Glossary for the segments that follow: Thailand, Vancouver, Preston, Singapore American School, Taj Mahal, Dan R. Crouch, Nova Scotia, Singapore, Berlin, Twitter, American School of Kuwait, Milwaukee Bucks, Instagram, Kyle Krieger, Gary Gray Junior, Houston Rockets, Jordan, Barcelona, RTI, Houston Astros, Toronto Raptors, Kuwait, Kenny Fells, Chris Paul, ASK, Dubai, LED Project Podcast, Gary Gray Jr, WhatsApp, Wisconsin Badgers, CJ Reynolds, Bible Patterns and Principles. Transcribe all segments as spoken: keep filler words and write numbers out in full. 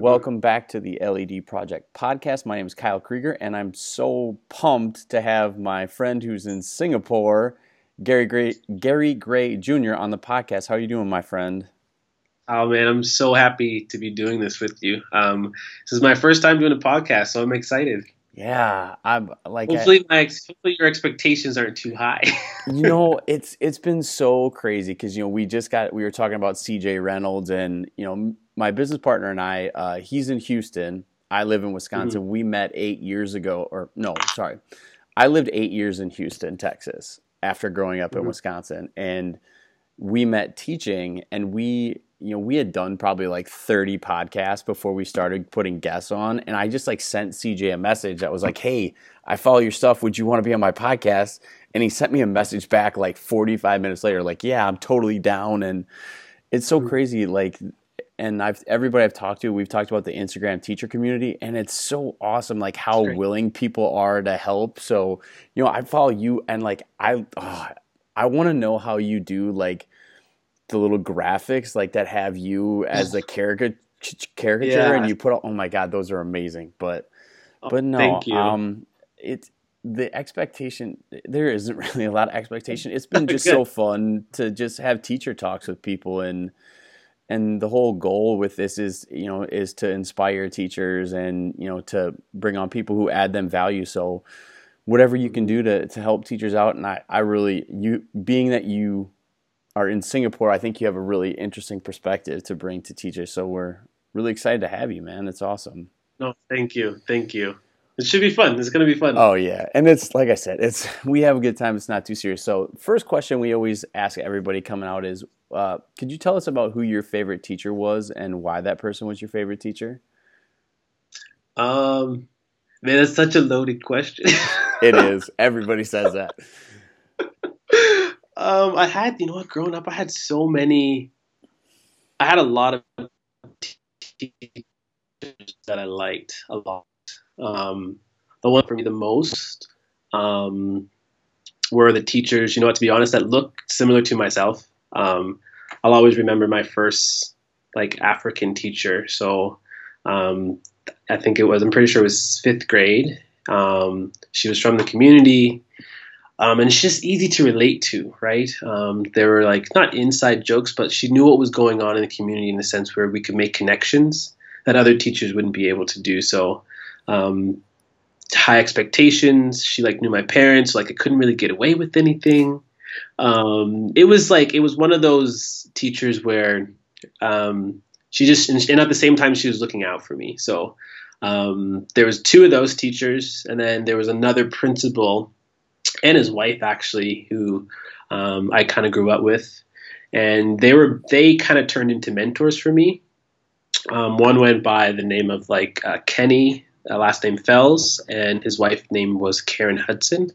Welcome back to the L E D Project Podcast. My name is Kyle Krieger, and I'm so pumped to have my friend who's in Singapore, Gary Gray, Gary Gray Junior on the podcast. How are you doing, my friend? Oh, man, I'm so happy to be doing this with you. Um, this is my first time doing a podcast, so I'm excited. Yeah, I'm like. Hopefully, I, my hopefully your expectations aren't too high. You know, it's it's been so crazy because you know we just got we were talking about C J Reynolds, and you know my business partner and I, uh, he's in Houston, I live in Wisconsin. Mm-hmm. We met eight years ago, or no, sorry, I lived eight years in Houston, Texas, after growing up mm-hmm. in Wisconsin, and we met teaching, and we. You know, we had done probably like thirty podcasts before we started putting guests on. And I just like sent C J a message that was like, hey, I follow your stuff. Would you want to be on my podcast? And he sent me a message back like forty-five minutes later, like, yeah, I'm totally down. And it's so crazy. Like, and I've everybody I've talked to, we've talked about the Instagram teacher community. And it's so awesome, like how willing people are to help. So, you know, I follow you and like, I, oh, I want to know how you do like, the little graphics like that have you as a caricature caricature yeah. and you put all, oh my God, those are amazing. But, oh, but no, thank you. um, it's the expectation. There isn't really a lot of expectation. It's been just so fun to just have teacher talks with people. And, and the whole goal with this is, you know, is to inspire teachers and, you know, to bring on people who add them value. So whatever you can do to, to help teachers out. And I, I really, you being that you, are in Singapore, I think you have a really interesting perspective to bring to teachers. So we're really excited to have you, man. It's awesome. No, thank you. Thank you. It should be fun. It's going to be fun. Oh, yeah. And it's, like I said, it's we have a good time. It's not too serious. So first question we always ask everybody coming out is, uh, could you tell us about who your favorite teacher was and why that person was your favorite teacher? Um, man, that's such a loaded question. It is. Everybody says that. Um, I had, you know what, growing up, I had so many, I had a lot of teachers that I liked a lot. Um, the one for me the most um, were the teachers, you know what, to be honest, that looked similar to myself. Um, I'll always remember my first, like, African teacher. So um, I think it was, I'm pretty sure it was fifth grade. Um, she was from the community. Um, and it's just easy to relate to, right? Um, there were like not inside jokes, but she knew what was going on in the community in the sense where we could make connections that other teachers wouldn't be able to do. So um, high expectations. She like knew my parents, so, like I couldn't really get away with anything. Um, it was like it was one of those teachers where um, she just and at the same time she was looking out for me. So um, there was two of those teachers, and then there was another principal. And his wife, actually, who um, I kind of grew up with. And they were they kind of turned into mentors for me. Um, one went by the name of, like, uh, Kenny, uh, last name Fells, and his wife's name was Karen Hudson.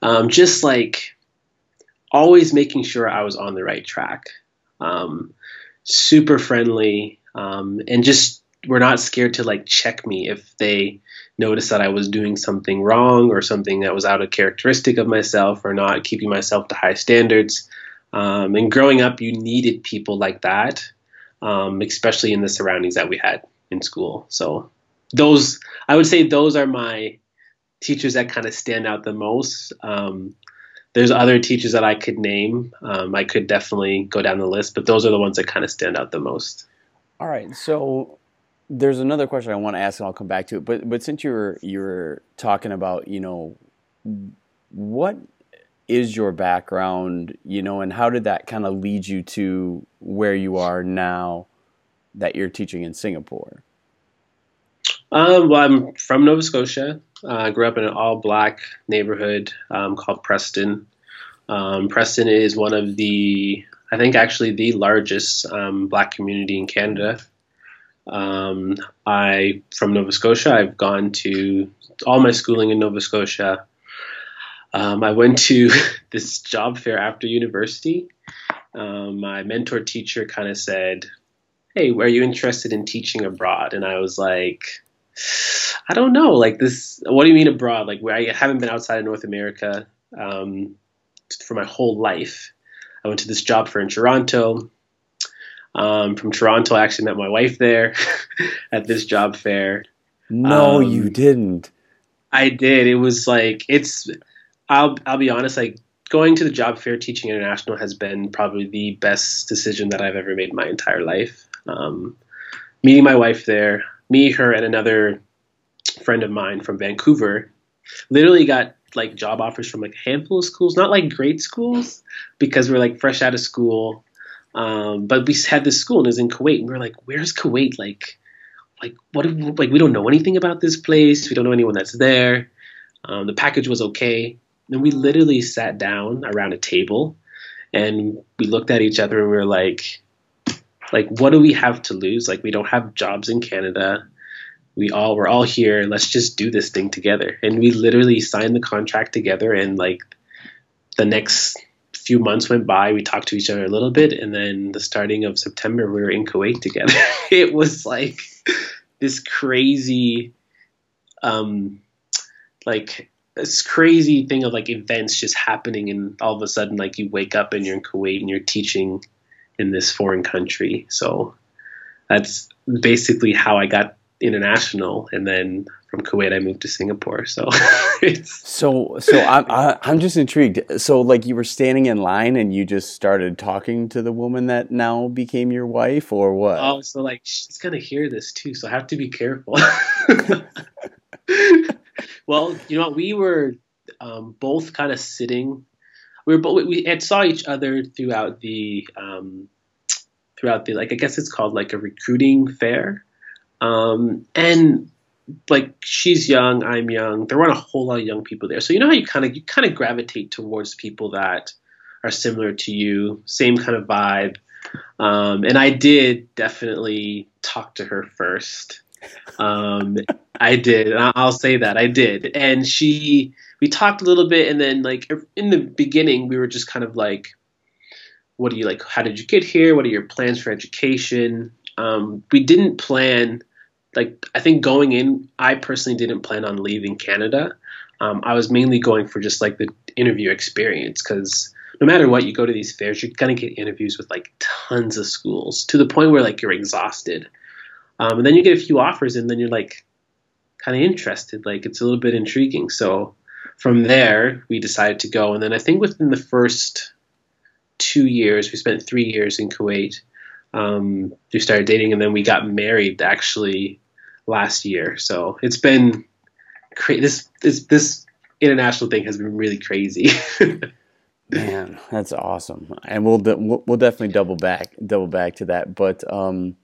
Um, just, like, always making sure I was on the right track. Um, super friendly, um, and just were not scared to, like, check me if they – notice that I was doing something wrong or something that was out of characteristic of myself or not keeping myself to high standards. Um, and growing up, you needed people like that, um, especially in the surroundings that we had in school. So those, I would say those are my teachers that kind of stand out the most. Um, there's other teachers that I could name. Um, I could definitely go down the list, but those are the ones that kind of stand out the most. All right. So there's another question I want to ask, and I'll come back to it. But but since you're you're talking about, you know, what is your background, you know, and how did that kind of lead you to where you are now that you're teaching in Singapore? Um, well, I'm from Nova Scotia. Uh, I grew up in an all-black neighborhood um, called Preston. Um, Preston is one of the, I think, actually the largest um, black community in Canada. Um, I, from Nova Scotia, I've gone to all my schooling in Nova Scotia. Um, I went to this job fair after university. Um, my mentor teacher kind of said, hey, are you interested in teaching abroad? And I was like, I don't know. Like this, what do you mean abroad? Like where I haven't been outside of North America, um, for my whole life. I went to this job fair in Toronto. um, from Toronto. I actually met my wife there at this job fair. No, um, you didn't. I did. It was like, it's, I'll, I'll be honest, like going to the job fair teaching international has been probably the best decision that I've ever made in my entire life. Um, meeting my wife there, me, her, and another friend of mine from Vancouver, literally got like job offers from like a handful of schools, not like great schools, because we're like fresh out of school. Um, but we had this school and it was in Kuwait, and we were like, "Where's Kuwait? Like, like what? We, like we don't know anything about this place. We don't know anyone that's there." Um, the package was okay, and we literally sat down around a table, and we looked at each other and we were like, "Like, what do we have to lose? Like, we don't have jobs in Canada. We all, we're all here. Let's just do this thing together." And we literally signed the contract together. And like the next few months went by, we talked to each other a little bit. And then the starting of September, we were in Kuwait together. It was like this crazy, um, like this crazy thing of like events just happening. And all of a sudden, like you wake up and you're in Kuwait and you're teaching in this foreign country. So that's basically how I got international, and then from Kuwait I moved to Singapore. So it's so so I'm I, I'm just intrigued. So like you were standing in line and you just started talking to the woman that now became your wife, or what? Oh, so like she's gonna hear this too, so I have to be careful. Well, you know, we were um, both kind of sitting. We were both we had saw each other throughout the um, throughout the like I guess it's called like a recruiting fair. Um, and like, she's young, I'm young, there weren't a whole lot of young people there. So, you know how you kind of, you kind of gravitate towards people that are similar to you, same kind of vibe. Um, and I did definitely talk to her first. Um, I did. And I'll say that I did. And she, we talked a little bit, and then like in the beginning, we were just kind of like, what do you like, how did you get here? What are your plans for education? Um, we didn't plan. Like, I think going in, I personally didn't plan on leaving Canada. Um, I was mainly going for just, like, the interview experience, because no matter what, you go to these fairs, you're going to get interviews with, like, tons of schools to the point where, like, you're exhausted. Um, and then you get a few offers, and then you're, like, kind of interested. Like, it's a little bit intriguing. So from there, we decided to go. And then I think within the first two years, we spent three years in Kuwait. Um, we started dating, and then we got married, actually, last year. So it's been cra- this, this this international thing has been really crazy. Man, that's awesome. And we'll de- we'll definitely double back double back to that. But um,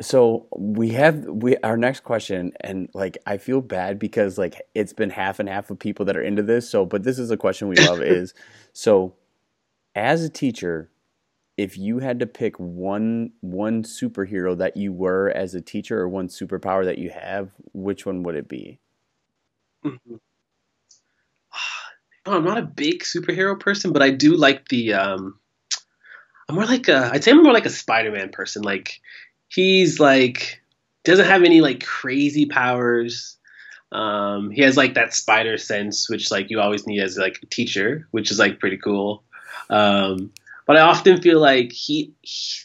so we have we our next question, and like I feel bad because like it's been half and half of people that are into this. So, but this is a question we love is, so as a teacher, if you had to pick one one superhero that you were as a teacher, or one superpower that you have, which one would it be? Mm-hmm. No, I'm not a big superhero person, but I do like the. Um, I'm more like a. I'd say I'm more like a Spider-Man person. Like he's like doesn't have any like crazy powers. Um, he has like that spider sense, which like you always need as like a teacher, which is like pretty cool. Um, But I often feel like he, he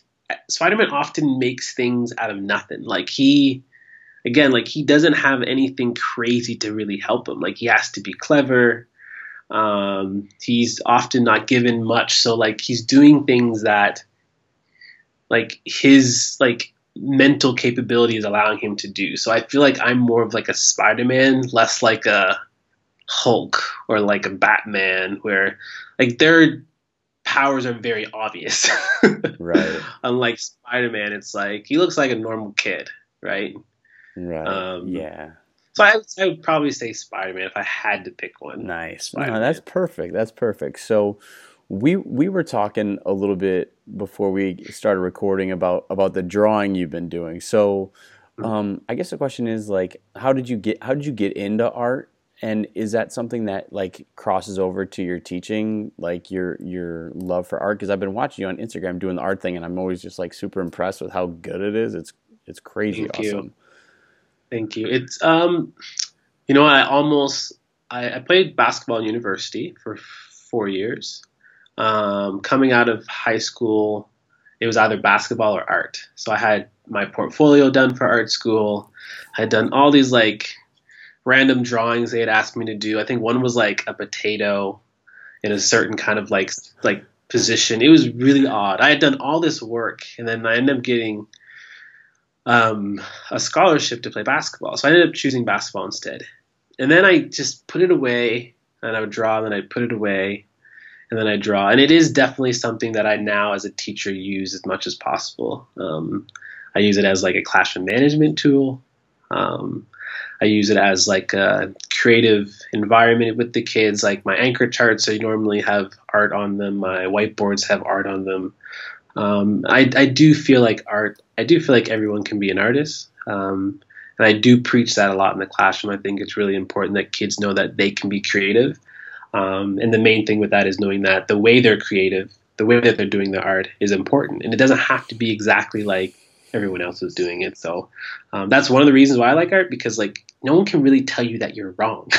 Spider-Man often makes things out of nothing. Like he, again, like he doesn't have anything crazy to really help him. Like he has to be clever. Um, he's often not given much. So like he's doing things that like his like mental capability is allowing him to do. So I feel like I'm more of like a Spider-Man, less like a Hulk or like a Batman, where like they're, powers are very obvious. Right. Unlike Spider-Man, it's like he looks like a normal kid, right? Right. Um, yeah. So I, I would probably say Spider-Man if I had to pick one. Nice. Spider-Man. No, that's perfect. That's perfect. So we we were talking a little bit before we started recording about about the drawing you've been doing. So um, I guess the question is like, how did you get how did you get into art? And is that something that like crosses over to your teaching, like your your love for art? Because I've been watching you on Instagram doing the art thing, and I'm always just like super impressed with how good it is. It's it's crazy Thank awesome. You. Thank you. It's um, you know, I almost I, I played basketball in university for four years. Um, coming out of high school it was either basketball or art. So I had my portfolio done for art school. I had done all these like random drawings they had asked me to do. I think one was like a potato in a certain kind of like like position. It was really odd. I had done all this work, and then I ended up getting um, a scholarship to play basketball. So I ended up choosing basketball instead. And then I just put it away, and I would draw, and then I'd put it away, and then I'd draw. And it is definitely something that I now as a teacher use as much as possible. Um, I use it as like a classroom management tool. Um, I use it as like a creative environment with the kids. Like my anchor charts, I normally have art on them. My whiteboards have art on them. Um, I, I do feel like art, I do feel like everyone can be an artist. Um, and I do preach that a lot in the classroom. I think it's really important that kids know that they can be creative. Um, and the main thing with that is knowing that the way they're creative, the way that they're doing the art is important. And it doesn't have to be exactly like everyone else is doing it. So um, that's one of the reasons why I like art, because like no one can really tell you that you're wrong,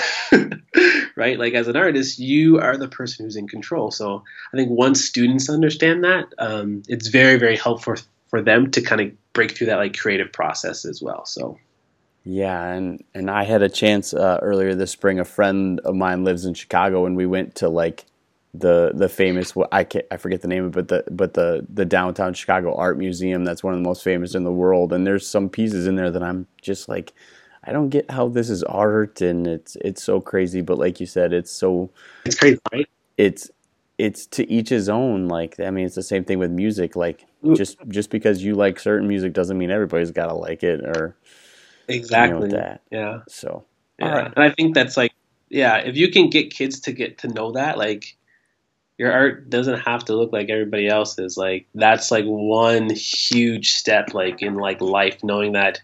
right? Like as an artist, you are the person who's in control. So I think once students understand that, um, it's very, very helpful for, for them to kind of break through that like creative process as well. So yeah, and, and I had a chance uh, earlier this spring. A friend of mine lives in Chicago, and we went to like the the famous what I can't, I forget the name of it, but the but the the downtown Chicago Art Museum. That's one of the most famous in the world. And there's some pieces in there that I'm just like, I don't get how this is art, and it's it's so crazy. But like you said, it's so it's crazy, right? It's it's to each his own. Like I mean, it's the same thing with music. Like Ooh. just just because you like certain music doesn't mean everybody's gotta like it or. Exactly. You know that. Yeah. So. Yeah. All right. And I think that's like, yeah, if you can get kids to get to know that, like, your art doesn't have to look like everybody else's. Like, that's like one huge step, like in like life, knowing that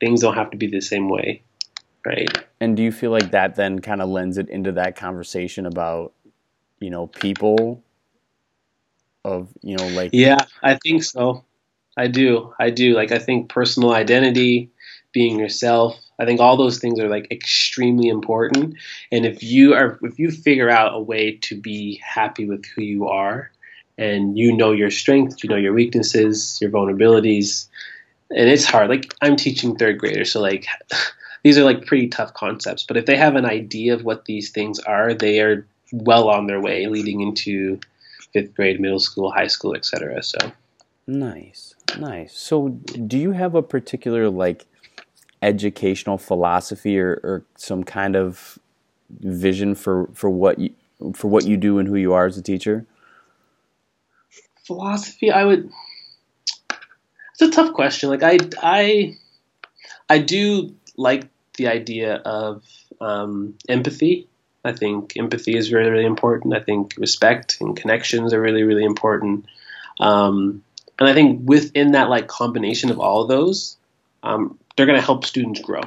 things don't have to be the same way, right? And do you feel like that then kind of lends it into that conversation about, you know, people of, you know, like. Yeah, I think so. I do. I do. Like, I think personal identity, being yourself, I think all those things are like extremely important. And if you are, if you figure out a way to be happy with who you are, and you know your strengths, you know your weaknesses, your vulnerabilities, and it's hard. Like I'm teaching third graders, so like these are like pretty tough concepts. But if they have an idea of what these things are, they are well on their way leading into fifth grade, middle school, high school, et cetera. So nice, nice. So do you have a particular like educational philosophy or, or some kind of vision for, for what you, for what you do and who you are as a teacher? Philosophy, I would, it's a tough question. Like I, I, I do like the idea of um, empathy. I think empathy is really, really important. I think respect and connections are really, really important. Um, and I think within that like combination of all of those, um, they're going to help students grow,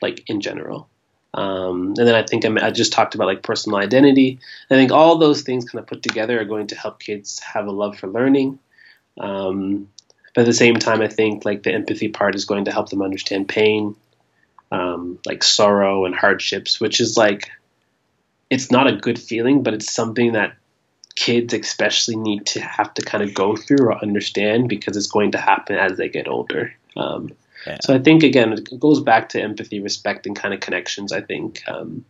like in general. Um, and then I think I'm, I just talked about like personal identity. I think all those things kind of put together are going to help kids have a love for learning. Um, but at the same time, I think like the empathy part is going to help them understand pain, um, like sorrow and hardships, which is like, it's not a good feeling, but it's something that kids especially need to have to kind of go through or understand because it's going to happen as they get older. Um, Yeah. So I think, again, it goes back to empathy, respect, and kind of connections, I think. Um,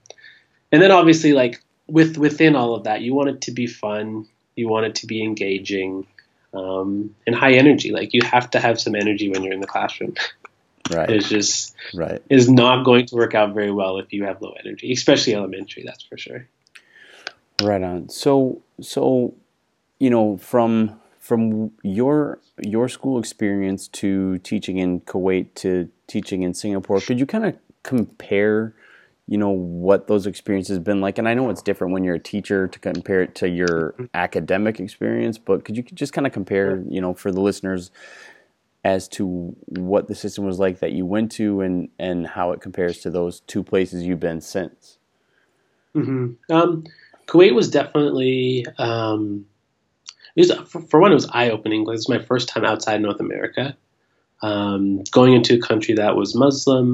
and then obviously, like, with within all of that, you want it to be fun. You want it to be engaging um, and high energy. Like, you have to have some energy when you're in the classroom. Right. It's just right. It's not going to work out very well if you have low energy, especially elementary, that's for sure. Right on. So, so you know, from... From your your school experience to teaching in Kuwait to teaching in Singapore, could you kind of compare, you know, what those experiences have been like? And I know it's different when you're a teacher to compare it to your academic experience, but could you just kind of compare, you know, for the listeners as to what the system was like that you went to and, and how it compares to those two places you've been since? Mm-hmm. Um, Kuwait was definitely... Um It was, for one, it was eye-opening because it's my first time outside North America. Um, going into a country that was Muslim,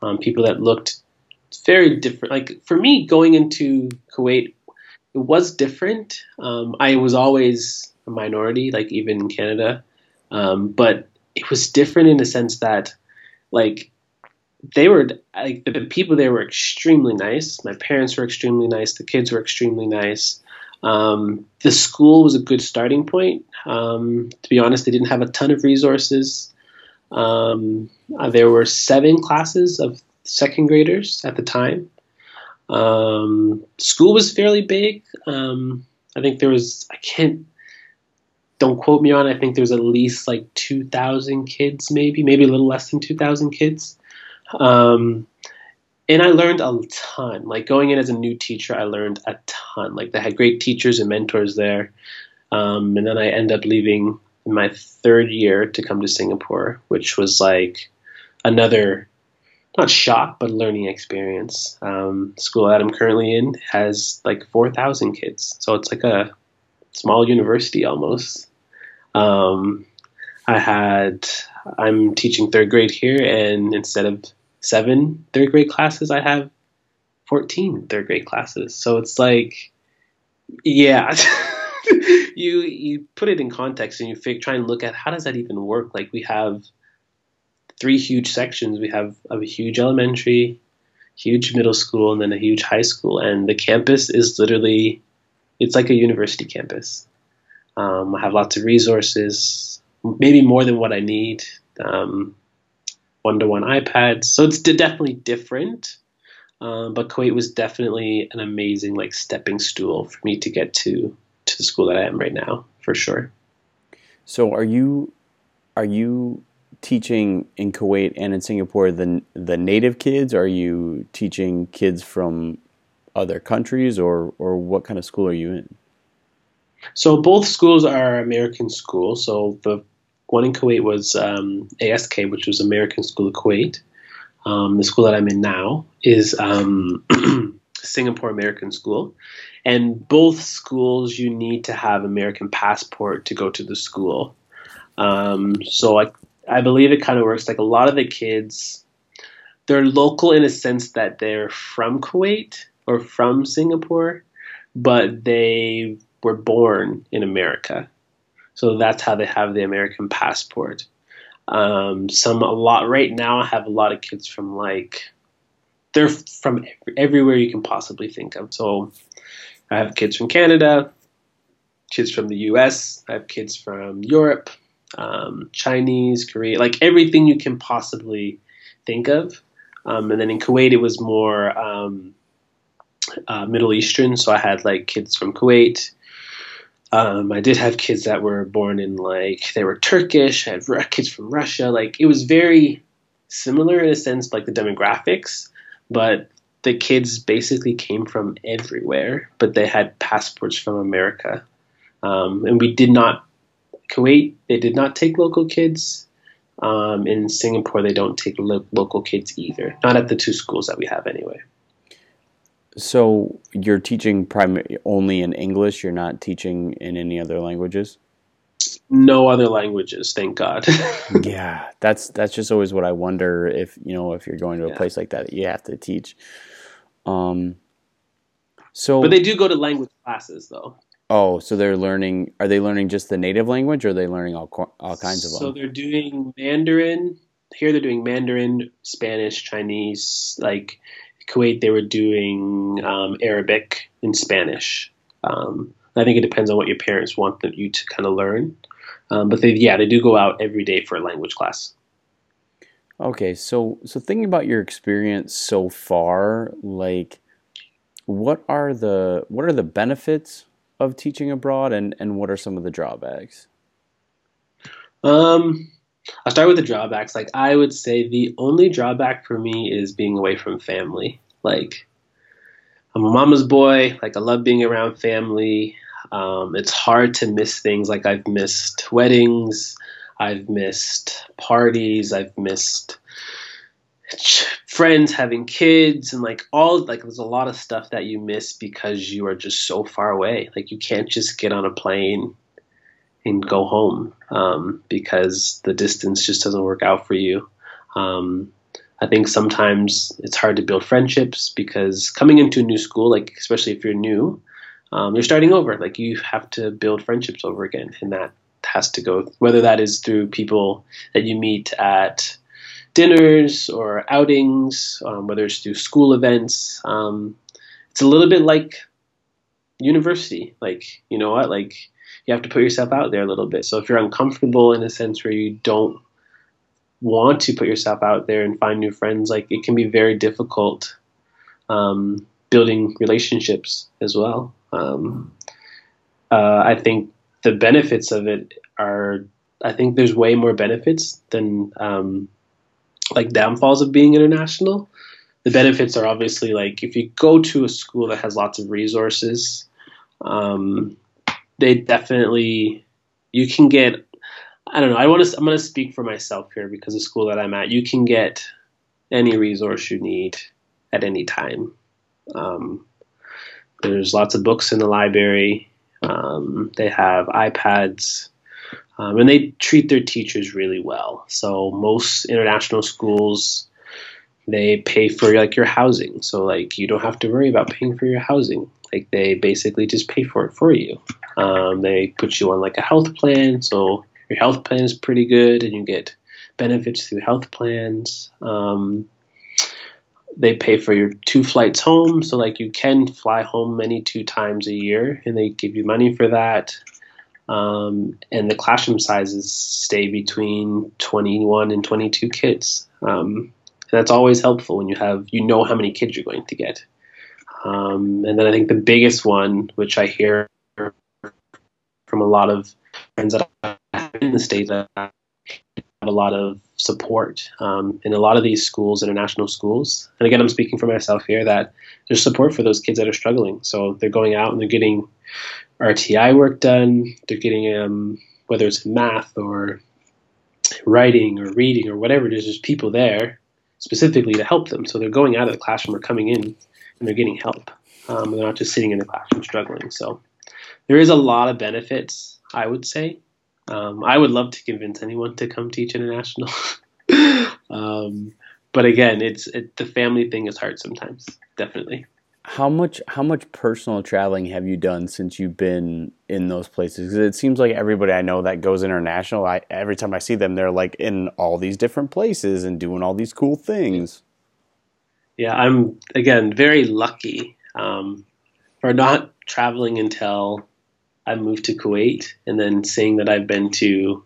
um, people that looked very different. Like for me, going into Kuwait, it was different. Um, I was always a minority, like even in Canada. Um, but it was different in the sense that, like, they were like the people there were extremely nice. My parents were extremely nice. The kids were extremely nice. Um, the school was a good starting point. Um, to be honest, they didn't have a ton of resources. Um, there were seven classes of second graders at the time. Um, school was fairly big. Um, I think there was, I can't, don't quote me on it. I think there was at least like two thousand kids, maybe, maybe a little less than two thousand kids. Um, and I learned a ton. Like going in as a new teacher, I learned a ton. Like they had great teachers and mentors there. Um, and then I ended up leaving in my third year to come to Singapore, which was like another, not shock, but learning experience. Um, school that I'm currently in has like four thousand kids. So it's like a small university almost. Um, I had, I'm teaching third grade here, and instead of seven third grade classes, I have fourteen third grade classes. So it's like, yeah, you you put it in context and you fig- try and look at how does that even work? Like we have three huge sections. We have a huge elementary, huge middle school, and then a huge high school. And the campus is literally, it's like a university campus. Um, I have lots of resources, maybe more than what I need. Um, one-to-one iPads. So it's definitely different. Um, but Kuwait was definitely an amazing like stepping stool for me to get to, to the school that I am right now, for sure. So are you, are you teaching in Kuwait and in Singapore the, the native kids? Are you teaching kids from other countries, or, or what kind of school are you in? So both schools are American schools. So the one in Kuwait was um, A S K, which was American School of Kuwait. Um, the school that I'm in now is um, Singapore American School. And both schools, you need to have American passport to go to the school. Um, so I, I believe it kind of works like a lot of the kids, they're local in a sense that they're from Kuwait or from Singapore, but they were born in America. So that's how they have the American passport. Um, some a lot right now. I have a lot of kids from like they're from every, everywhere you can possibly think of. So I have kids from Canada, kids from the U S. I have kids from Europe, um, Chinese, Korea, like everything you can possibly think of. Um, and then in Kuwait, it was more um, uh, Middle Eastern. So I had like kids from Kuwait. Um, I did have kids that were born in, like, they were Turkish. I had kids from Russia. Like, it was very similar in a sense, like the demographics, but the kids basically came from everywhere, but they had passports from America. Um, and we did not, Kuwait, they did not take local kids. Um, in Singapore, they don't take lo- local kids either, not at the two schools that we have anyway. So you're teaching primary only in English? You're not teaching in any other languages? No other languages, thank God. Yeah, that's that's just always what I wonder, if you know, if you're going to a yeah. place like that, you have to teach. Um, so, but they do go to language classes, though. Oh, so they're learning? Are they learning just the native language, or are they learning all all kinds of? So them? They're doing Mandarin here. They're doing Mandarin, Spanish, Chinese, like. Kuwait, they were doing um, Arabic and Spanish. Um, I think it depends on what your parents want that you to kind of learn. Um, but they, yeah, they do go out every day for a language class. Okay, so so thinking about your experience so far, like what are the what are the benefits of teaching abroad, and, and what are some of the drawbacks? Um. I'll start with the drawbacks. Like, I would say the only drawback for me is being away from family. Like, I'm a mama's boy. Like, I love being around family. Um, it's hard to miss things. Like, I've missed weddings. I've missed parties. I've missed friends having kids. And, like, all, like, there's a lot of stuff that you miss because you are just so far away. Like, you can't just get on a plane and go home, um, because the distance just doesn't work out for you. Um, I think sometimes it's hard to build friendships because coming into a new school, like especially if you're new, um, you're starting over. Like, you have to build friendships over again, and that has to go, whether that is through people that you meet at dinners or outings, um, whether it's through school events. Um, it's a little bit like university. Like, you know what, like, you have to put yourself out there a little bit. So if you're uncomfortable in a sense where you don't want to put yourself out there and find new friends, like, it can be very difficult um, building relationships as well. Um, uh, I think the benefits of it are, I think there's way more benefits than um, like downfalls of being international. The benefits are obviously, like, if you go to a school that has lots of resources, um, they definitely, you can get, I don't know, I want to, I'm going to speak for myself here because the school that I'm at, you can get any resource you need at any time. Um, there's lots of books in the library. Um, they have iPads, um, and they treat their teachers really well. So most international schools, they pay for, like, your housing. So, like, you don't have to worry about paying for your housing. Like, they basically just pay for it for you. Um, they put you on, like, a health plan. So your health plan is pretty good, and you get benefits through health plans. Um, they pay for your two flights home. So, like, you can fly home any two times a year, and they give you money for that. Um, and the classroom sizes stay between twenty-one and twenty-two kids. Um, and that's always helpful when you have, you know, how many kids you're going to get. Um, and then I think the biggest one, which I hear from a lot of friends that I have in the States, that I have a lot of support um, in a lot of these schools, international schools. And again, I'm speaking for myself here, that there's support for those kids that are struggling. So they're going out and they're getting R T I work done. They're getting, um, whether it's math or writing or reading or whatever it is, there's people there specifically to help them. So they're going out of the classroom or coming in, and they're getting help. Um, they're not just sitting in the classroom struggling. So there is a lot of benefits, I would say. Um, I would love to convince anyone to come teach international. um, but again, it's it, the family thing is hard sometimes, definitely. How much how much personal traveling have you done since you've been in those places? 'Cause it seems like everybody I know that goes international, I, every time I see them, they're like in all these different places and doing all these cool things. Yeah, I'm, again, very lucky um, for not traveling until I moved to Kuwait, and then seeing that I've been to,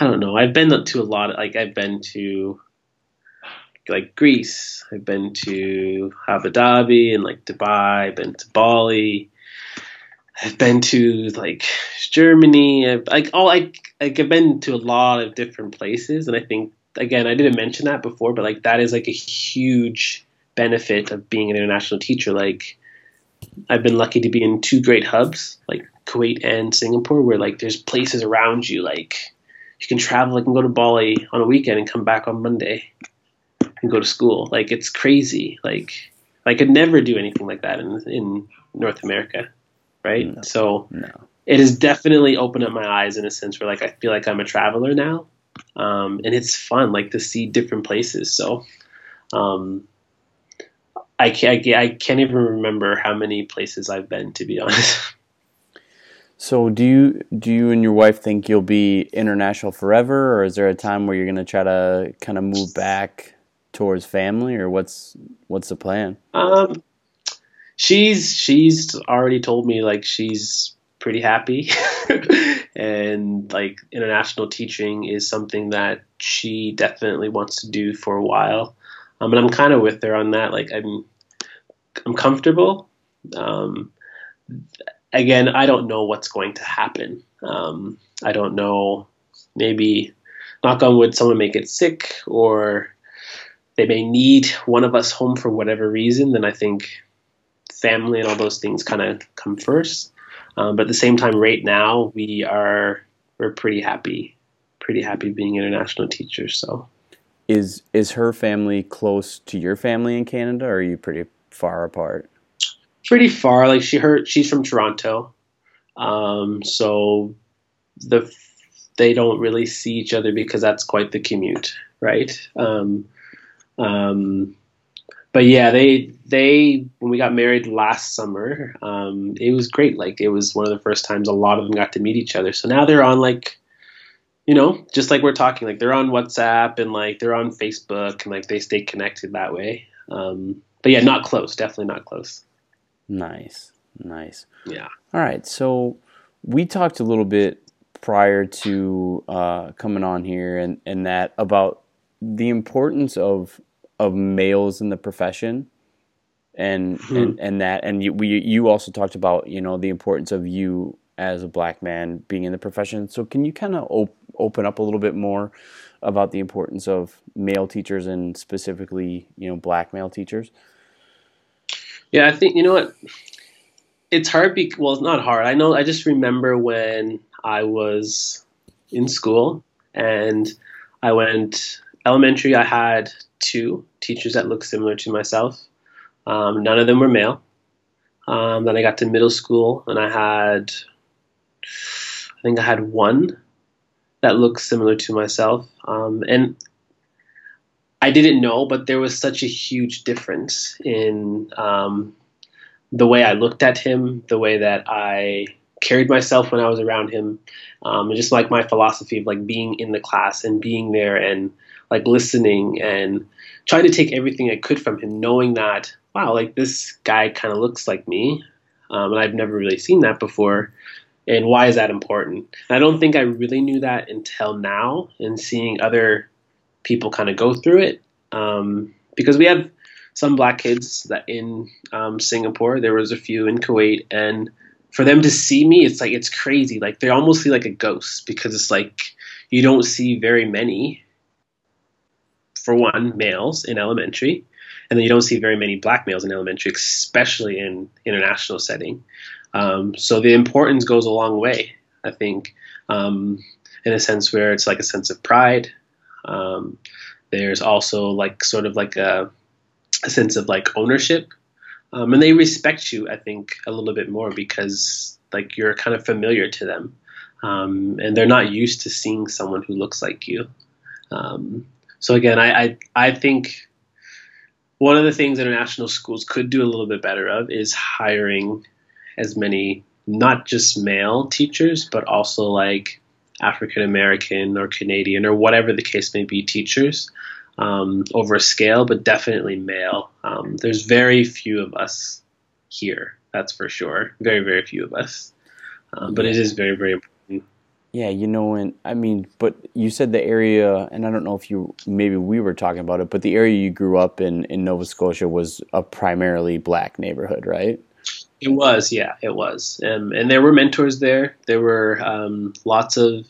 I don't know, I've been to a lot of, like, I've been to, like, Greece, I've been to Abu Dhabi and, like, Dubai, I've been to Bali, I've been to, like, Germany, I've, like, all, like, like, I've been to a lot of different places, and I think, again, I didn't mention that before, but, like, that is, like, a huge benefit of being an international teacher. Like, I've been lucky to be in two great hubs, like Kuwait and Singapore, where, like, there's places around you. Like, you can travel, like, and go to Bali on a weekend and come back on Monday and go to school. Like, it's crazy. Like, I could never do anything like that in in North America, right? No, so no. It has definitely opened up my eyes in a sense where, like, I feel like I'm a traveler now. Um, and it's fun, like, to see different places. So, um, I can't, I can't even remember how many places I've been, to be honest. So do you, do you and your wife think you'll be international forever, or is there a time where you're going to try to kind of move back towards family, or what's, what's the plan? Um, she's, she's already told me, like, she's pretty happy and, like, international teaching is something that she definitely wants to do for a while. Um, and I'm kind of with her on that. Like, I'm, I'm comfortable. Um, again, I don't know what's going to happen. Um, I don't know, maybe, knock on wood, someone may get sick, or they may need one of us home for whatever reason. Then I think family and all those things kind of come first. Um, but at the same time, right now, we are, we're pretty happy, pretty happy being international teachers. So. Is is her family close to your family in Canada, or are you pretty far apart? Pretty far. Like, she her she's from Toronto, um, so the they don't really see each other because that's quite the commute, right? Um, um, But yeah, they they when we got married last summer, um, it was great. Like, it was one of the first times a lot of them got to meet each other. So now they're on, like, you know, just like we're talking, like, they're on WhatsApp and like they're on Facebook and like they stay connected that way. Um, but yeah, not close, definitely not close. Nice, nice. Yeah. All right, so we talked a little bit prior to uh, coming on here and, and that about the importance of of males in the profession, and mm-hmm. and, and that, and you, we, you also talked about, you know, the importance of you as a black man being in the profession. So can you kind of op- open up a little bit more about the importance of male teachers, and specifically, you know, black male teachers? Yeah, I think, you know what, it's hard. Be- well, it's not hard. I know. I just remember when I was in school and I went elementary, I had two teachers that looked similar to myself. Um, none of them were male. Um, then I got to middle school, and I had, I think I had one that looked similar to myself. Um, and I didn't know, but there was such a huge difference in um, the way I looked at him, the way that I carried myself when I was around him, um, and just like my philosophy of like being in the class and being there and like listening and trying to take everything I could from him, knowing that, wow, like this guy kind of looks like me. Um, and I've never really seen that before. And why is that important? And I don't think I really knew that until now, and seeing other people kind of go through it. Um, because we have some black kids that in um, Singapore, there was a few in Kuwait, and for them to see me, it's like, it's crazy. Like they almost see like a ghost, because it's like, you don't see very many, for one, males in elementary, and then you don't see very many black males in elementary, especially in international setting. Um, so the importance goes a long way, I think, um, in a sense where it's like a sense of pride. Um, there's also like sort of like a, a sense of like ownership, um, and they respect you, I think, a little bit more, because like you're kind of familiar to them, um, and they're not used to seeing someone who looks like you. Um, So again, I, I I think one of the things international schools could do a little bit better of is hiring as many, not just male teachers, but also like African American or Canadian or whatever the case may be teachers, um, over a scale, but definitely male. Um, there's very few of us here, that's for sure. Very, very few of us. Um, but it is very, very important. Yeah, you know, and I mean, but you said the area, and I don't know if you, maybe we were talking about it, but the area you grew up in, in Nova Scotia, was a primarily black neighborhood, right? It was, yeah, it was. Um, and there were mentors there. There were um, lots of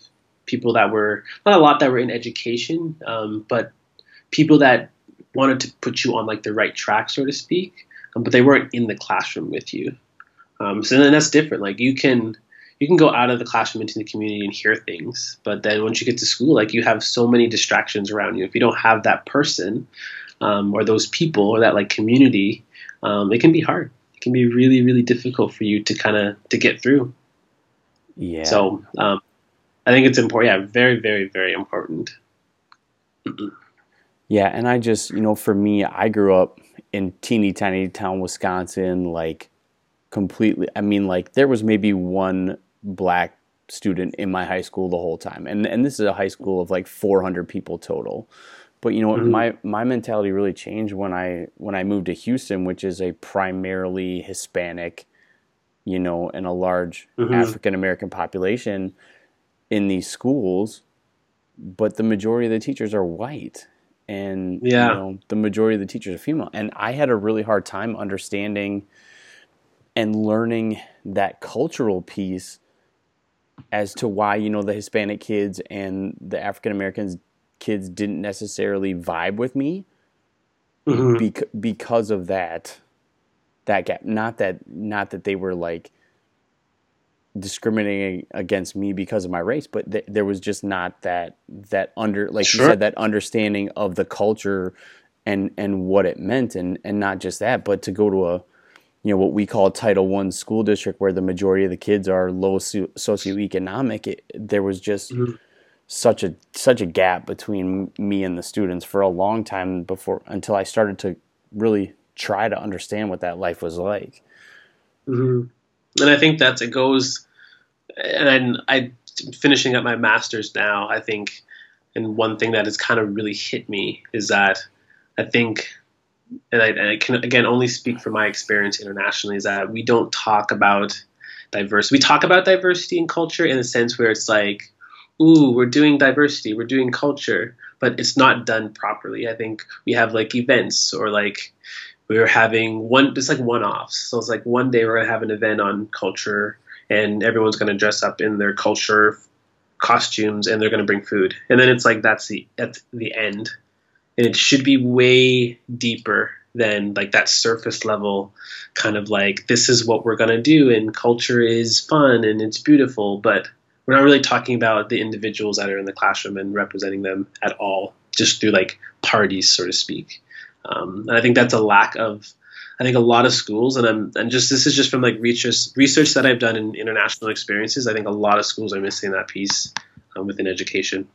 people that were, not a lot that were in education, um, but people that wanted to put you on like the right track, so to speak, um, but they weren't in the classroom with you. Um, so then that's different. Like you can... You can go out of the classroom into the community and hear things, but then once you get to school, like you have so many distractions around you. If you don't have that person, um, or those people, or that like community, um, it can be hard. It can be really, really difficult for you to kind of to get through. Yeah. So um, I think it's important. Yeah, very, very, very important. Yeah, and I just, you know, for me, I grew up in teeny tiny town Wisconsin, like completely. I mean, like there was maybe one black student in my high school the whole time, and and this is a high school of like four hundred people total. But you know, mm-hmm. my my mentality really changed when I when I moved to Houston, which is a primarily Hispanic, you know, and a large mm-hmm. African American population in these schools, but the majority of the teachers are white, and yeah. you know, the majority of the teachers are female, and I had a really hard time understanding and learning that cultural piece as to why, you know, the Hispanic kids and the African Americans kids didn't necessarily vibe with me mm-hmm. bec- because of that that gap. Not that not that they were like discriminating against me because of my race, but th- there was just not that that under like sure. you said, that understanding of the culture and and what it meant, and and not just that, but to go to a, you know, what we call Title One school district, where the majority of the kids are low socioeconomic, it, there was just mm-hmm. such a such a gap between me and the students for a long time before, until I started to really try to understand what that life was like. Mm-hmm. And I think that's, it goes, and I, I'm finishing up my master's now, I think, and one thing that has kind of really hit me is that I think, and I, and I can, again, only speak from my experience internationally, is that we don't talk about diversity. We talk about diversity and culture in a sense where it's like, ooh, we're doing diversity, we're doing culture, but it's not done properly. I think we have like events or like, we were having one, it's like one-offs. So it's like one day we're going to have an event on culture and everyone's going to dress up in their culture costumes and they're going to bring food. And then it's like, that's the, that's the end. And it should be way deeper than like that surface level kind of like, this is what we're going to do and culture is fun and it's beautiful, but we're not really talking about the individuals that are in the classroom and representing them at all, just through like parties, so to speak. Um, and I think that's a lack of, I think a lot of schools, and I'm, and just, this is just from like research, research that I've done in international experiences. I think a lot of schools are missing that piece um, within education.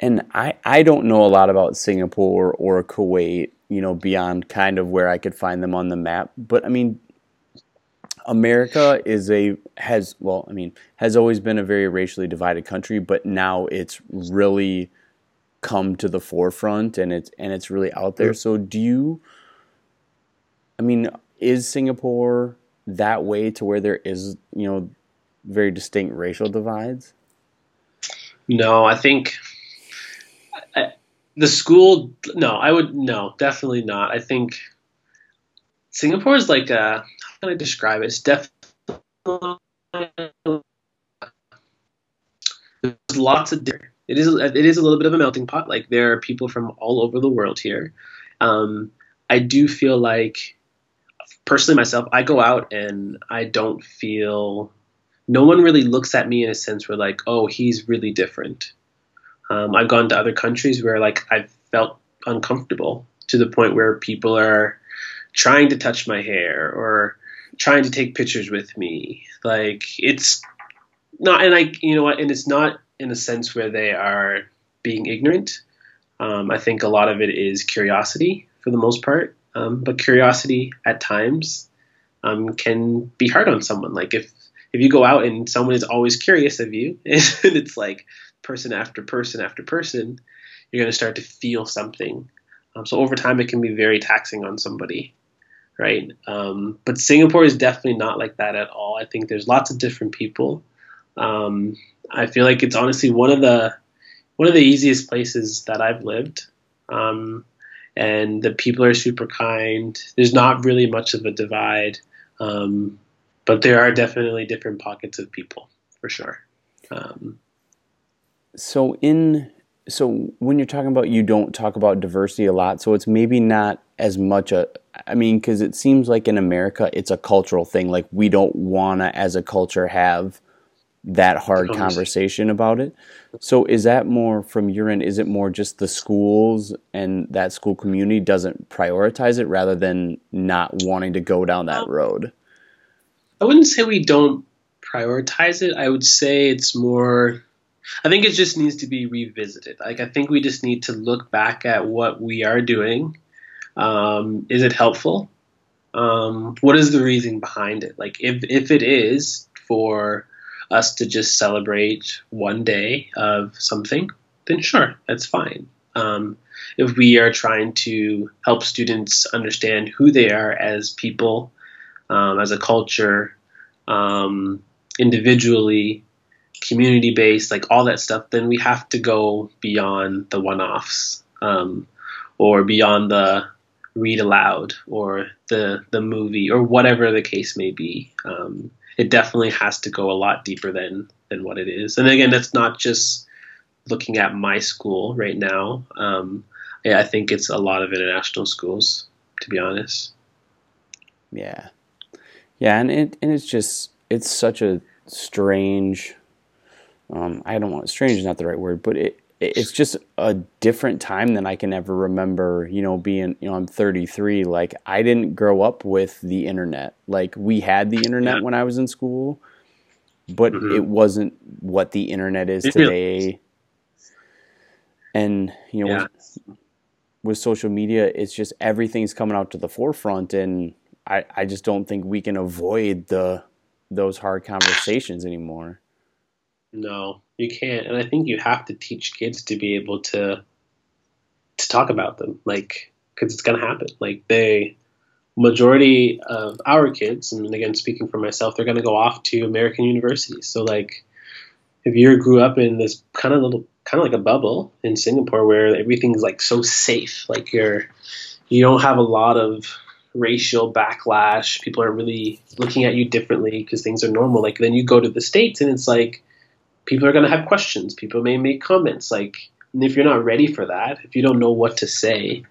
And I, I don't know a lot about Singapore or Kuwait, you know, beyond kind of where I could find them on the map. But I mean, America is a, has, well, I mean, has always been a very racially divided country, but now it's really come to the forefront and it's and it's really out there. So do you, I mean, is Singapore that way to where there is, you know, very distinct racial divides? No, I think I, the school, no, I would, no, definitely not. I think Singapore is like a, how can I describe it? It's definitely, there's lots of different, It is it is a little bit of a melting pot. Like there are people from all over the world here. Um, I do feel like, personally myself, I go out and I don't feel, no one really looks at me in a sense where like, oh, he's really different. Um, I've gone to other countries where like I've felt uncomfortable to the point where people are trying to touch my hair or trying to take pictures with me. Like it's not, and I, you know what, and it's not, in a sense where they are being ignorant. Um, I think a lot of it is curiosity for the most part. Um, but curiosity at times um, can be hard on someone. Like if, if you go out and someone is always curious of you and it's like person after person after person, you're going to start to feel something. Um, so over time it can be very taxing on somebody. Right. Um, but Singapore is definitely not like that at all. I think there's lots of different people. Um, I feel like it's honestly one of the one of the easiest places that I've lived, um, and the people are super kind. There's not really much of a divide, um, but there are definitely different pockets of people for sure. Um, so in so when you're talking about, you don't talk about diversity a lot, so it's maybe not as much a, I mean, because it seems like in America it's a cultural thing. Like we don't wanna as a culture have that hard conversation about it. So is that more from your end? Is it more just the schools and that school community doesn't prioritize it rather than not wanting to go down that road? I wouldn't say we don't prioritize it. I would say it's more, I think it just needs to be revisited. Like I think we just need to look back at what we are doing. Um, is it helpful? Um, what is the reason behind it? Like if, if it is for us to just celebrate one day of something, then sure, that's fine. Um, if we are trying to help students understand who they are as people, um, as a culture, um, individually, community-based, like all that stuff, then we have to go beyond the one-offs, um, or beyond the read aloud or the, the movie or whatever the case may be. Um, It definitely has to go a lot deeper than than what it is. And again, that's not just looking at my school right now. Um, yeah, I think it's a lot of international schools, to be honest. Yeah, yeah, and it and it's just it's such a strange. Um, I don't want strange is not the right word, but it it's just a different time than I can ever remember. You know, being you know I'm thirty-three. Like I didn't grow up with the internet. Like we had the internet yeah. when I was in school, but mm-hmm. it wasn't what the internet is today. And you know, yeah. with social media, it's just everything's coming out to the forefront, and I, I just don't think we can avoid the those hard conversations anymore. No, you can't. And I think you have to teach kids to be able to to talk about them, like, because it's going to happen. Like, they, majority of our kids, and again, speaking for myself, they're going to go off to American universities. So, like, if you grew up in this kind of little, kind of like a bubble in Singapore where everything's, like, so safe, like, you're, you don't have a lot of racial backlash, people are really looking at you differently because things are normal, like, then you go to the States and it's like, people are going to have questions, people may make comments, like, and if you're not ready for that, if you don't know what to say,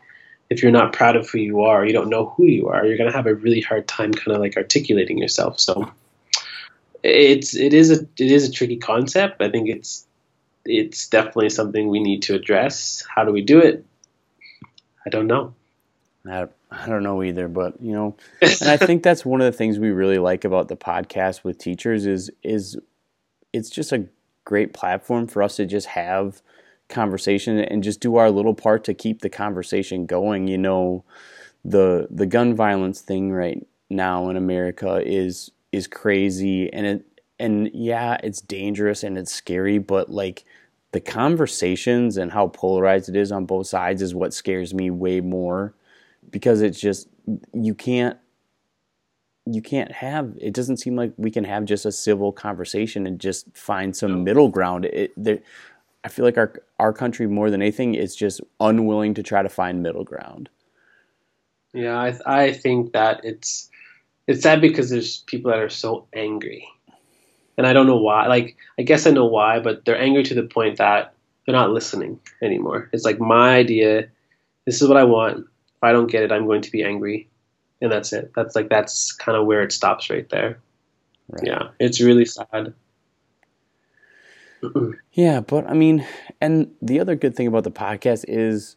if you're not proud of who you are, you don't know who you are, you're going to have a really hard time kind of like articulating yourself. So it's, it is a, it is a tricky concept. I think it's, it's definitely something we need to address. How do we do it? I don't know. I, I don't know either, but, you know, and I think that's one of the things we really like about the podcast with teachers is, is it's just a great platform for us to just have conversation and just do our little part to keep the conversation going. You know, the the gun violence thing right now in America is is crazy, and it and yeah, it's dangerous and it's scary, but like the conversations and how polarized it is on both sides is what scares me way more, because it's just you can't you can't have, it doesn't seem like we can have just a civil conversation and just find some no. middle ground. It there I feel like our our country, more than anything, is just unwilling to try to find middle ground. Yeah, I th- I think that it's it's sad because there's people that are so angry, and I don't know why. Like, I guess I know why, but they're angry to the point that they're not listening anymore. It's like, my idea, this is what I want. If I don't get it, I'm going to be angry, and that's it. That's like that's kind of where it stops right there. Right. Yeah, it's really sad. Yeah, but I mean, and the other good thing about the podcast is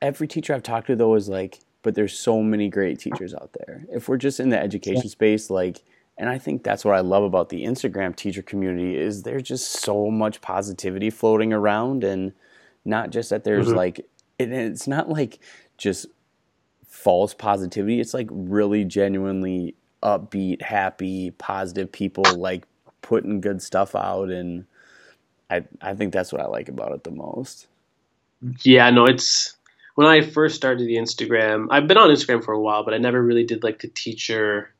every teacher I've talked to, though, is like, but there's so many great teachers out there. If we're just in the education yeah. space, like, and I think that's what I love about the Instagram teacher community is there's just so much positivity floating around, and not just that there's mm-hmm. like, it, it's not like just false positivity. It's like really genuinely upbeat, happy, positive people like putting good stuff out, and I I think that's what I like about it the most. Yeah, no, it's when I first started the Instagram, I've been on Instagram for a while, but I never really did like the teacher.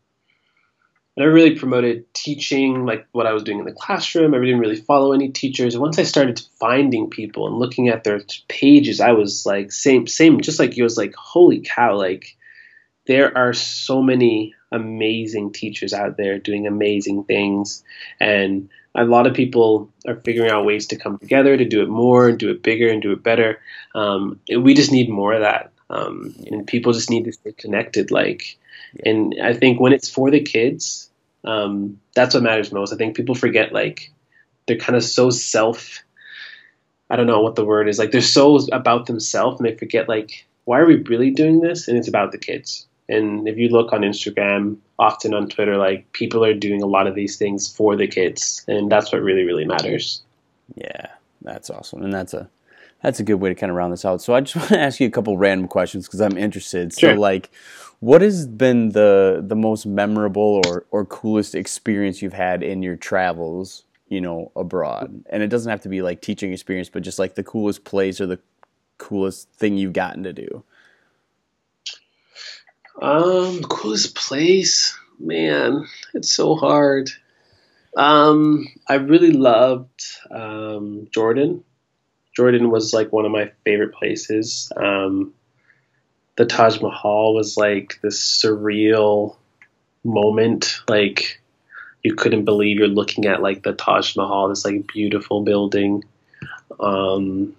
I never really promoted teaching, like what I was doing in the classroom. I didn't really follow any teachers. And once I started finding people and looking at their pages, I was like, same, same, just like you, was like, holy cow, like there are so many amazing teachers out there doing amazing things. And a lot of people are figuring out ways to come together to do it more and do it bigger and do it better. Um, we just need more of that. Um, and people just need to stay connected. Like, and I think when it's for the kids, um, that's what matters most. I think people forget, like, they're kind of so self, I don't know what the word is. Like, they're so about themselves, and they forget, like, why are we really doing this? And it's about the kids. And if you look on Instagram, often on Twitter, like, people are doing a lot of these things for the kids, and that's what really, really matters. Yeah, that's awesome. And that's a that's a good way to kind of round this out. So I just want to ask you a couple random questions because I'm interested. Sure. So, like, what has been the the most memorable or, or coolest experience you've had in your travels, you know, abroad? And it doesn't have to be, like, teaching experience, but just, like, the coolest place or the coolest thing you've gotten to do. Um, coolest place, man, it's so hard. Um, I really loved, um, Jordan. Jordan was like one of my favorite places. Um, the Taj Mahal was like this surreal moment. Like, you couldn't believe you're looking at like the Taj Mahal, this like beautiful building. Um,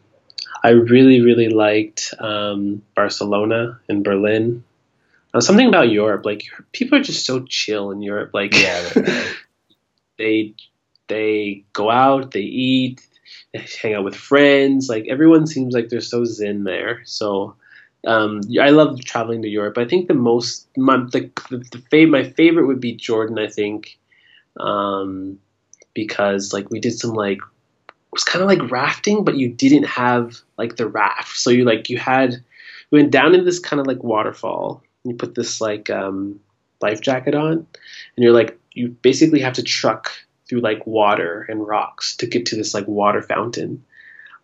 I really, really liked, um, Barcelona and Berlin. Uh, something about Europe, like, people are just so chill in Europe. Like, yeah, right, right. they they go out, they eat, they hang out with friends. Like, everyone seems like they're so zen there. So, um, I love traveling to Europe. I think the most my the, the, the fav, my favorite would be Jordan. I think, um, because like we did some like it was kind of like rafting, but you didn't have like the raft, so you like you had we went down in this kind of like waterfall. And you put this like um, life jacket on, and you're like, you basically have to truck through like water and rocks to get to this like water fountain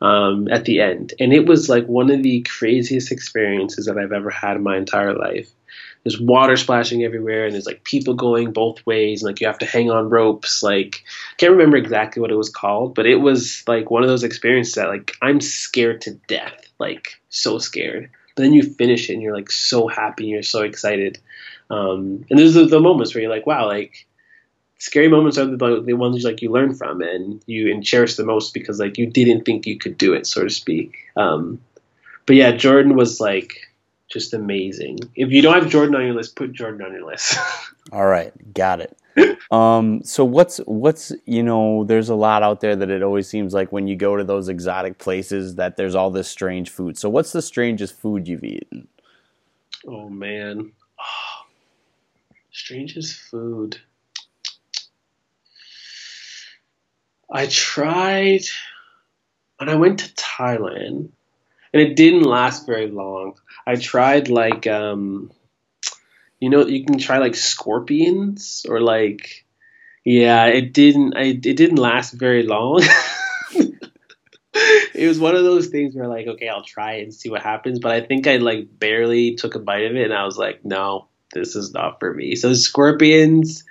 um, at the end. And it was like one of the craziest experiences that I've ever had in my entire life. There's water splashing everywhere, and there's like people going both ways, and like you have to hang on ropes. Like, I can't remember exactly what it was called, but it was like one of those experiences that like I'm scared to death, like so scared. But then you finish it, and you're like so happy, and you're so excited. Um, and there's the, the moments where you're like, wow, like scary moments are the, the ones like you learn from, and you and cherish the most because like you didn't think you could do it, so to speak. Um, but yeah, Jordan was like. Just amazing. If you don't have Jordan on your list, put Jordan on your list. All right, got it. Um, so what's what's you know? There's a lot out there that it always seems like when you go to those exotic places that there's all this strange food. So what's the strangest food you've eaten? Oh man, oh, strangest food. I tried when I went to Thailand. And it didn't last very long. I tried like, um, you know, you can try like scorpions or like, yeah, it didn't, I, it didn't last very long. It was one of those things where like, okay, I'll try it and see what happens. But I think I like barely took a bite of it and I was like, no, this is not for me. So scorpions,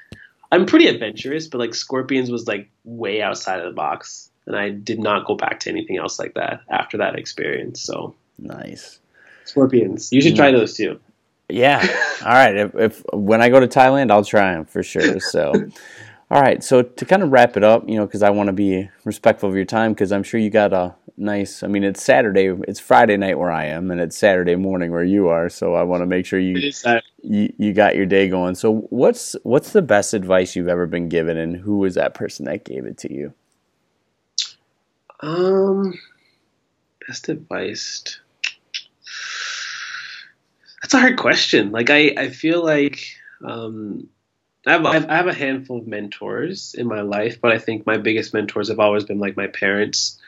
I'm pretty adventurous, but like scorpions was like way outside of the box. And I did not go back to anything else like that after that experience. So nice. Scorpions. You should try those too. Yeah. All right. If, if when I go to Thailand, I'll try them for sure. So, all right. So to kind of wrap it up, you know, because I want to be respectful of your time, because I'm sure you got a nice. I mean, it's Saturday. It's Friday night where I am, and it's Saturday morning where you are. So I want to make sure you, you you got your day going. So what's what's the best advice you've ever been given, and who was that person that gave it to you? Um, best advice. That's a hard question. Like, I, I feel like, um, I have, I have a handful of mentors in my life, but I think my biggest mentors have always been like my parents.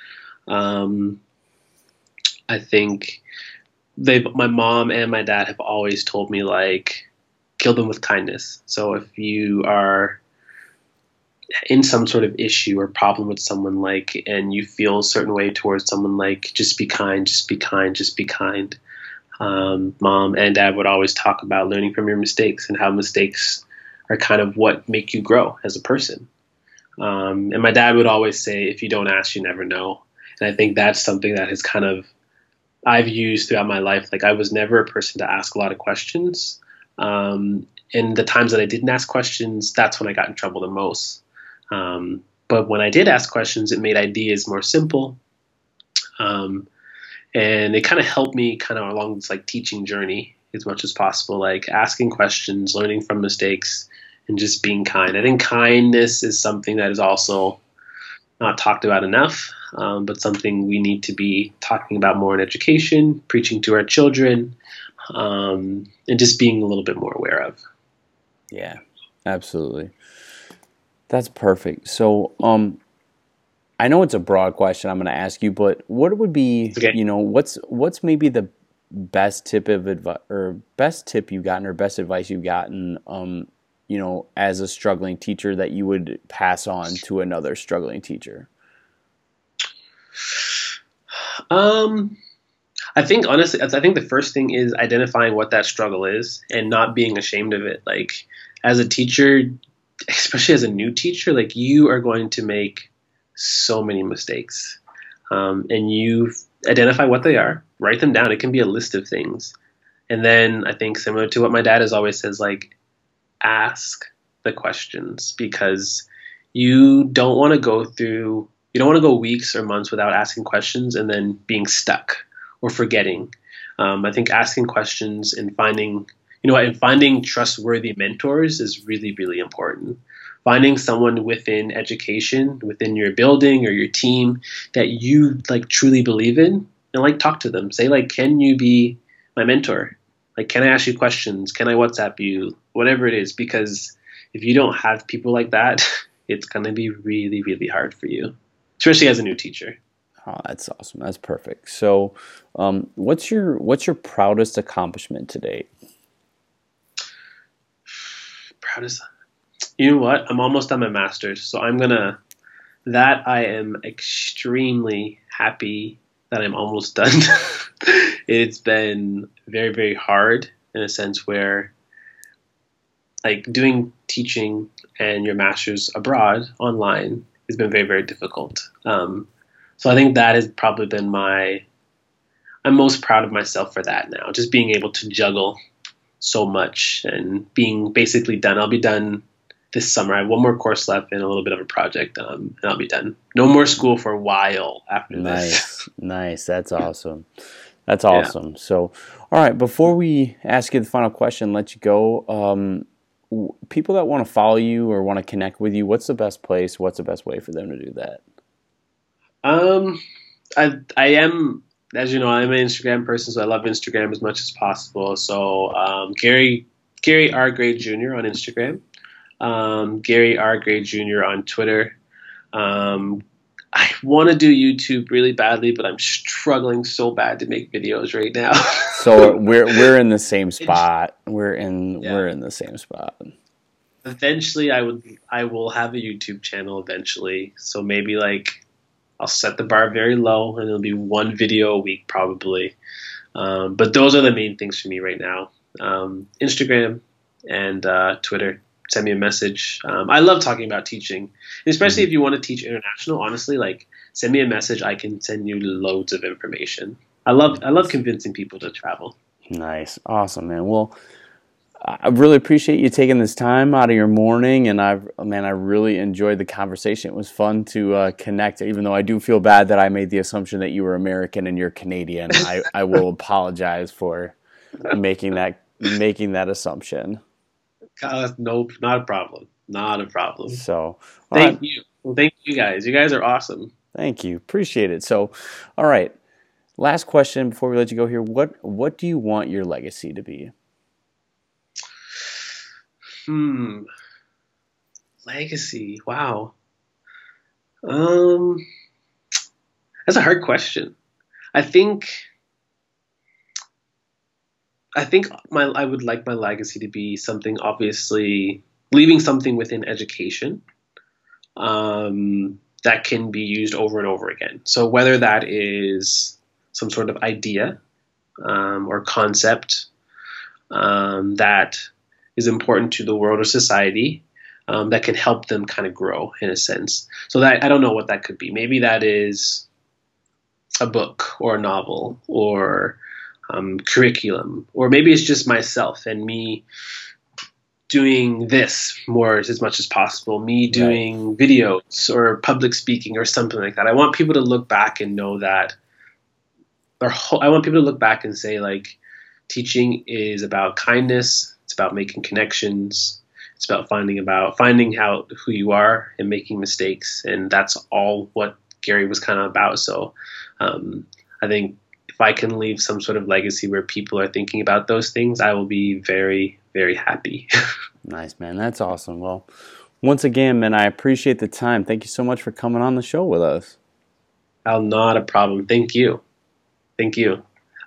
Um, I think they, my mom and my dad have always told me like, kill them with kindness. So if you are in some sort of issue or problem with someone, like, and you feel a certain way towards someone, like, just be kind, just be kind, just be kind. Um, mom and dad would always talk about learning from your mistakes and how mistakes are kind of what make you grow as a person. Um, and my dad would always say, if you don't ask, you never know. And I think that's something that has kind of, I've used throughout my life. Like, I was never a person to ask a lot of questions. Um, and the times that I didn't ask questions, that's when I got in trouble the most. Um, but when I did ask questions, it made ideas more simple. Um, and it kind of helped me kind of along this like teaching journey as much as possible, like asking questions, learning from mistakes, and just being kind. I think kindness is something that is also not talked about enough, um, but something we need to be talking about more in education, preaching to our children, um, and just being a little bit more aware of. Yeah, absolutely. That's perfect. So, um, I know it's a broad question I'm going to ask you, but what would be, okay. you know, what's what's maybe the best tip of advice, or best tip you've gotten, or best advice you've gotten, um, you know, as a struggling teacher that you would pass on to another struggling teacher? Um, I think honestly, I think the first thing is identifying what that struggle is and not being ashamed of it. Like, as a teacher, especially as a new teacher, like, you are going to make so many mistakes. Um, and you identify what they are, write them down. It can be a list of things. And then I think similar to what my dad has always says, like, ask the questions, because you don't want to go through, you don't want to go weeks or months without asking questions and then being stuck or forgetting. Um, I think asking questions and finding You know, and finding trustworthy mentors is really, really important. Finding someone within education, within your building or your team that you like truly believe in, and like talk to them. Say like, can you be my mentor? Like, can I ask you questions? Can I WhatsApp you? Whatever it is, because if you don't have people like that, it's going to be really, really hard for you, especially as a new teacher. Oh, that's awesome. That's perfect. So, um, what's your what's your proudest accomplishment to date? Proudest. You know what? I'm almost on my master's, so I'm gonna. That I am extremely happy that I'm almost done. It's been very, very hard in a sense where, like, doing teaching and your master's abroad online has been very, very difficult. Um, so I think that has probably been my, I'm most proud of myself for that now, just being able to juggle so much and being basically done. I'll be done this summer. I have one more course left and a little bit of a project, um, and I'll be done. No more school for a while after nice. this. Nice, nice. That's awesome. That's awesome. Yeah. So, all right, before we ask you the final question, let you go, um, w- people that want to follow you or want to connect with you, what's the best place? What's the best way for them to do that? Um, I I am, as you know, I'm an Instagram person, so I love Instagram as much as possible. So um, Gary Gary R. Gray Junior on Instagram, um, Gary R. Gray Junior on Twitter. Um, I want to do YouTube really badly, but I'm struggling so bad to make videos right now. So we're we're in the same spot. We're in yeah. we're in the same spot. Eventually, I would I will have a YouTube channel eventually. So maybe like. I'll set the bar very low, and it'll be one video a week probably. Um, but those are the main things for me right now. Um, Instagram and uh, Twitter. Send me a message. Um, I love talking about teaching, and especially mm-hmm. if you want to teach international. Honestly, like send me a message. I can send you loads of information. I love I love convincing people to travel. Nice, awesome, man. Well, I really appreciate you taking this time out of your morning, and I, man, I really enjoyed the conversation. It was fun to uh, connect, even though I do feel bad that I made the assumption that you were American and you're Canadian. I, I will apologize for making that making that assumption. Uh, nope, not a problem, not a problem. So, thank right. you, well, thank you guys. You guys are awesome. Thank you, appreciate it. So, all right, last question before we let you go here. What what do you want your legacy to be? Hmm. Legacy. Wow. Um, that's a hard question. I think. I think my I would like my legacy to be something, obviously, leaving something within education, um, that can be used over and over again. So whether that is some sort of idea, um, or concept, um, that. is important to the world or society, um, that can help them kind of grow in a sense. So that I don't know what that could be. Maybe that is a book or a novel or um, curriculum, or maybe it's just myself and me doing this more as much as possible, me doing right. videos or public speaking or something like that. I want people to look back and know that, or ho- I want people to look back and say, like, teaching is about kindness. It's about making connections. It's about finding about finding out who you are and making mistakes. And that's all what Gary was kind of about. So um, I think if I can leave some sort of legacy where people are thinking about those things, I will be very, very happy. Nice, man. That's awesome. Well, once again, man, I appreciate the time. Thank you so much for coming on the show with us. Oh, not a problem. Thank you. Thank you.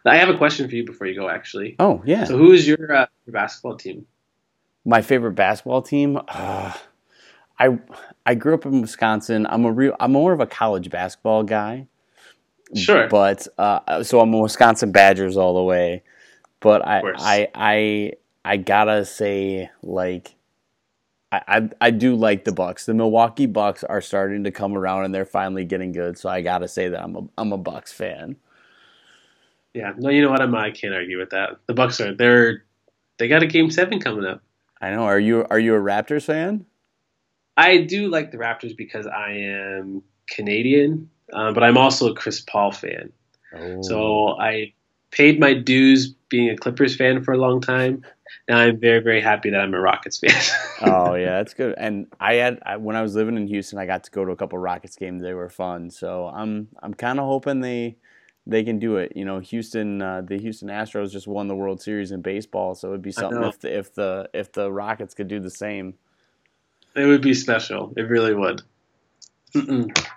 I have a question for you before you go, actually. Oh, yeah. So who is your, uh, your basketball team? My favorite basketball team? Uh, I I grew up in Wisconsin. I'm a real I'm more of a college basketball guy. Sure. But uh, so I'm a Wisconsin Badgers all the way. But I I, I I gotta say, like, I, I I do like the Bucks. The Milwaukee Bucks are starting to come around, and they're finally getting good. So I gotta say that I'm a I'm a Bucks fan. Yeah, no, you know what? I'm, I can't argue with that. The Bucks are they're they got a game seven coming up. I know. Are you are you a Raptors fan? I do like the Raptors because I am Canadian, uh, but I'm also a Chris Paul fan. Oh. So I paid my dues being a Clippers fan for a long time. Now I'm very very happy that I'm a Rockets fan. Oh yeah, that's good. And I had I, when I was living in Houston, I got to go to a couple Rockets games. They were fun. So I'm I'm kind of hoping they. They can do it, you know. Houston, uh, the Houston Astros just won the World Series in baseball, so it would be something if the, if the if the Rockets could do the same. It would be special. It really would. Mm-mm.